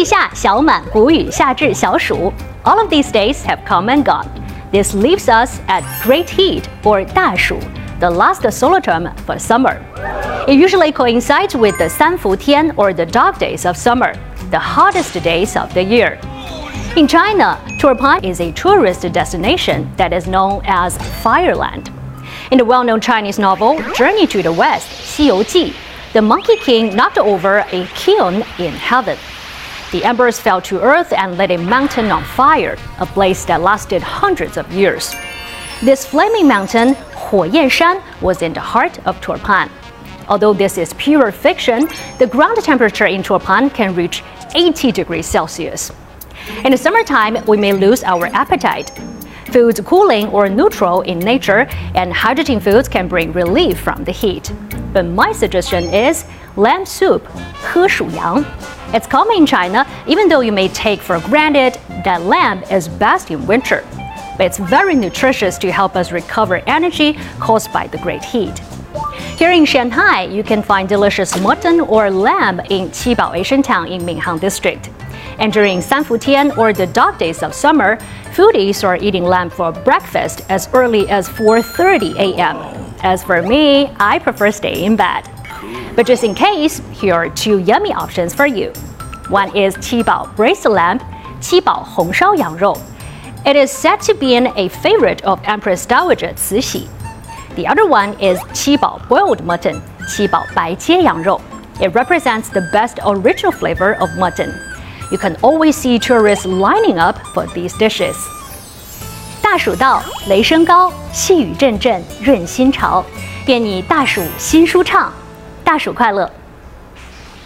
立夏、小满、谷雨、夏至、小暑 all of these days have come and gone. This leaves us at Great Heat or 大暑 the last solar term for summer. It usually coincides with the Sanfutian or the dog days of summer, the hottest days of the year. In China, Turpan is a tourist destination that is known as Fireland. In the well-known Chinese novel Journey to the West, 西游记, the Monkey King knocked over a kiln in heaven. The embers fell to earth and lit a mountain on fire, a blaze that lasted hundreds of years. This flaming mountain, Huoyanshan, was in the heart of Turpan. Although this is pure fiction, the ground temperature in Turpan can reach 80 degrees Celsius. In the summertime, we may lose our appetite. Foods cooling or neutral in nature and hydrating foods can bring relief from the heat. But my suggestion is lamb soup, He Shu Yang. It's common in China, even though you may take for granted that lamb is best in winter. But it's very nutritious to help us recover energy caused by the great heat. Here in Shanghai, you can find delicious mutton or lamb in Qi Bao Asian Town in Minhang District. And during Sanfutian or the dog days of summer, foodies are eating lamb for breakfast as early as 4:30 a.m. As for me, I prefer staying in bed. But just in case, here are two yummy options for you. One is Qi Bao braised lamb, Qi Bao Hong Shao Yang Rou. It is said to be a favorite of Empress Dowager Cixi. The other one is Qi Bao boiled mutton, Qi Bao Bai Chie Yang Rou. It represents the best original flavor of mutton. You can always see tourists lining up for these dishes. 大暑到，雷声高，细雨阵阵润心潮。愿你大暑心舒畅，大暑快乐！